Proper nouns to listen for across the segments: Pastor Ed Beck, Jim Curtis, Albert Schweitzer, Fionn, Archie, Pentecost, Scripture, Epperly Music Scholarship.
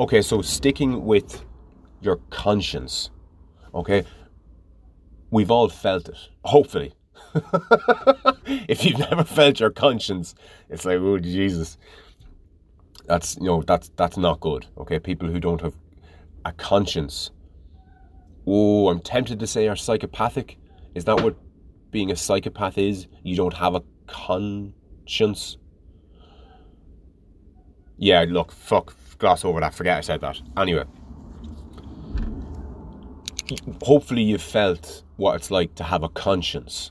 Okay, so sticking with your conscience, okay? We've all felt it, hopefully. If you've never felt your conscience, it's like, oh, Jesus. That's, you know, that's not good, okay? People who don't have a conscience. Oh, I'm tempted to say are psychopathic. Is that what being a psychopath is? You don't have a conscience? Yeah, look, fuck, gloss over that, forget I said that. Anyway. Hopefully you've felt what it's like to have a conscience,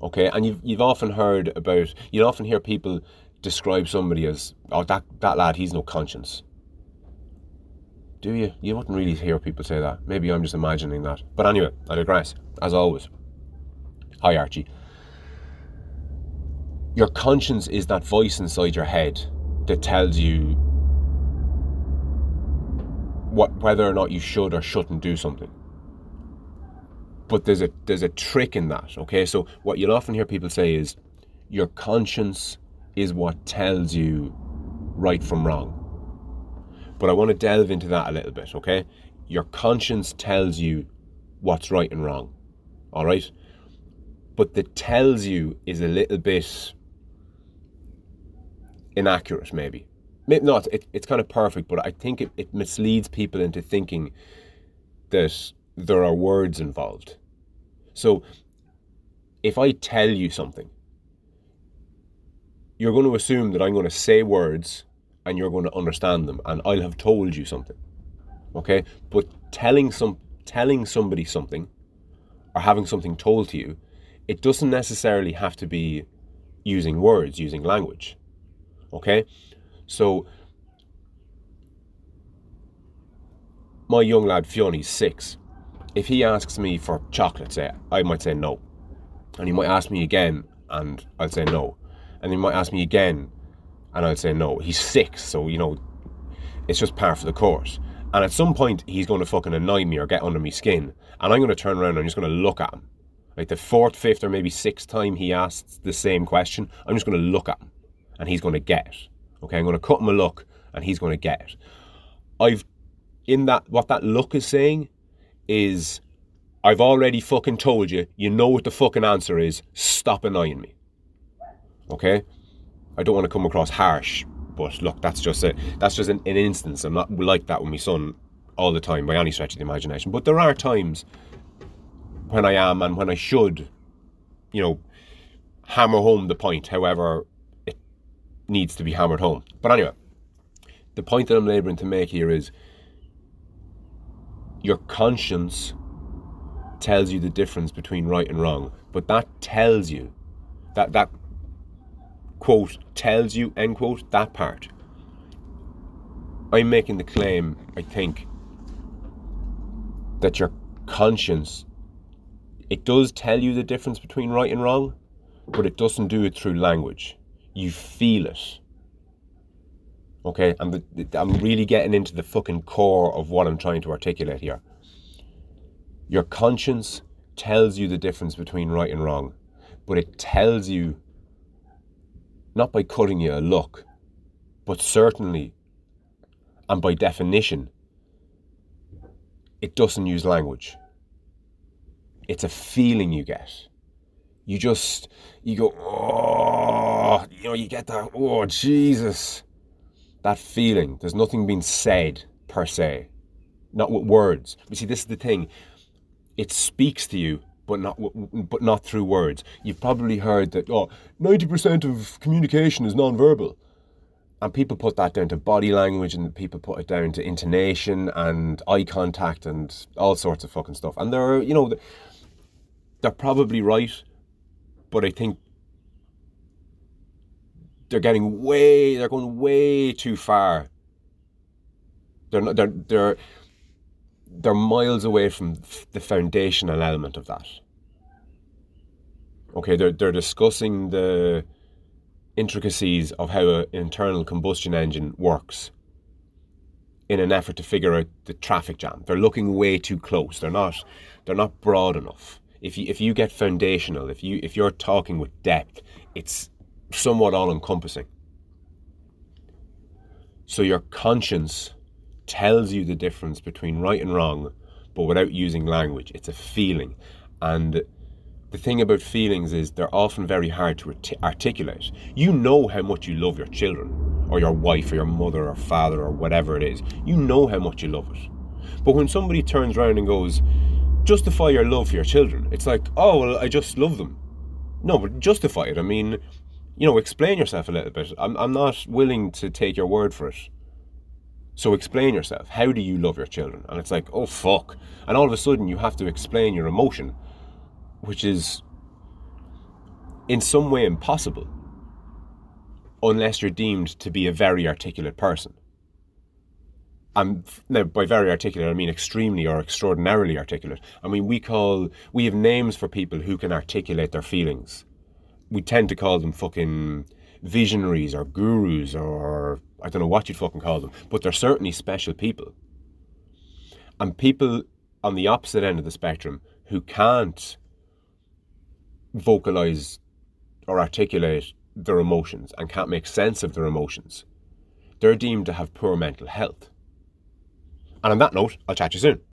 okay? And you've often heard about, you'd often hear people describe somebody as, oh, that lad, he's no conscience. Do you? You wouldn't really hear people say that. Maybe I'm just imagining that. But anyway, I digress, as always. Hi, Archie. Your conscience is that voice inside your head that tells you whether or not you should or shouldn't do something. But there's a trick in that, okay? So what you'll often hear people say is, your conscience is what tells you right from wrong. But I want to delve into that a little bit, okay? Your conscience tells you what's right and wrong, all right? But the tells you is a little bit inaccurate, maybe not. It's kind of perfect, but I think it misleads people into thinking that there are words involved. So if I tell you something, you're going to assume that I'm going to say words and you're going to understand them, and I'll have told you something, okay? But telling somebody something, or having something told to you, it doesn't necessarily have to be using words, using language, okay? So my young lad Fionn, he's 6. If he asks me for chocolate, say, I might say no, and he might ask me again, and I'll say no, and he might ask me again, and I'd say no. He's 6, so, you know, it's just par for the course. And at some point, he's going to fucking annoy me or get under my skin. And I'm going to turn around and I'm just going to look at him. Like the 4th, 5th, or maybe 6th time he asks the same question, I'm just going to look at him. And he's going to get it. Okay, I'm going to cut him a look and he's going to get it. What that look is saying is, I've already fucking told you, you know what the fucking answer is, stop annoying me. Okay? I don't want to come across harsh, but look, that's just it. That's just an instance. I'm not like that with my son all the time by any stretch of the imagination. But there are times when I am and when I should, you know, hammer home the point, however it needs to be hammered home. But anyway, the point that I'm labouring to make here is your conscience tells you the difference between right and wrong, but that tells you, that quote, tells you, end quote, that part. I'm making the claim, I think, that your conscience, it does tell you the difference between right and wrong, but it doesn't do it through language. You feel it. Okay, I'm really getting into the fucking core of what I'm trying to articulate here. Your conscience tells you the difference between right and wrong, but it tells you not by cutting you a look, but certainly, and by definition, it doesn't use language. It's a feeling you get. You go, oh, you know, you get that, oh, Jesus. That feeling. There's nothing being said, per se. Not with words. You see, this is the thing. It speaks to you, but not through words. You've probably heard that, oh, 90% of communication is nonverbal. And people put that down to body language, and people put it down to intonation and eye contact and all sorts of fucking stuff. And they're probably right, but I think they're going way too far. They're miles away from the foundational element of that. Okay, they're discussing the intricacies of how an internal combustion engine works in an effort to figure out the traffic jam. They're looking way too close. They're not broad enough. If you get foundational, if you're talking with depth, it's somewhat all encompassing. So your conscience tells you the difference between right and wrong, but without using language. It's a feeling. And the thing about feelings is they're often very hard to articulate. You know how much you love your children, or your wife, or your mother, or father, or whatever it is. You know how much you love it. But when somebody turns around and goes, justify your love for your children, it's like, oh, well, I just love them. No, but justify it. I mean, you know, explain yourself a little bit. I'm not willing to take your word for it. So explain yourself. How do you love your children? And it's like, oh, fuck. And all of a sudden you have to explain your emotion, which is in some way impossible unless you're deemed to be a very articulate person. And now, by very articulate, I mean extremely or extraordinarily articulate. I mean, we have names for people who can articulate their feelings. We tend to call them fucking visionaries or gurus, or I don't know what you'd fucking call them, but they're certainly special people. And people on the opposite end of the spectrum who can't vocalise or articulate their emotions and can't make sense of their emotions, they're deemed to have poor mental health. And on that note, I'll chat to you soon.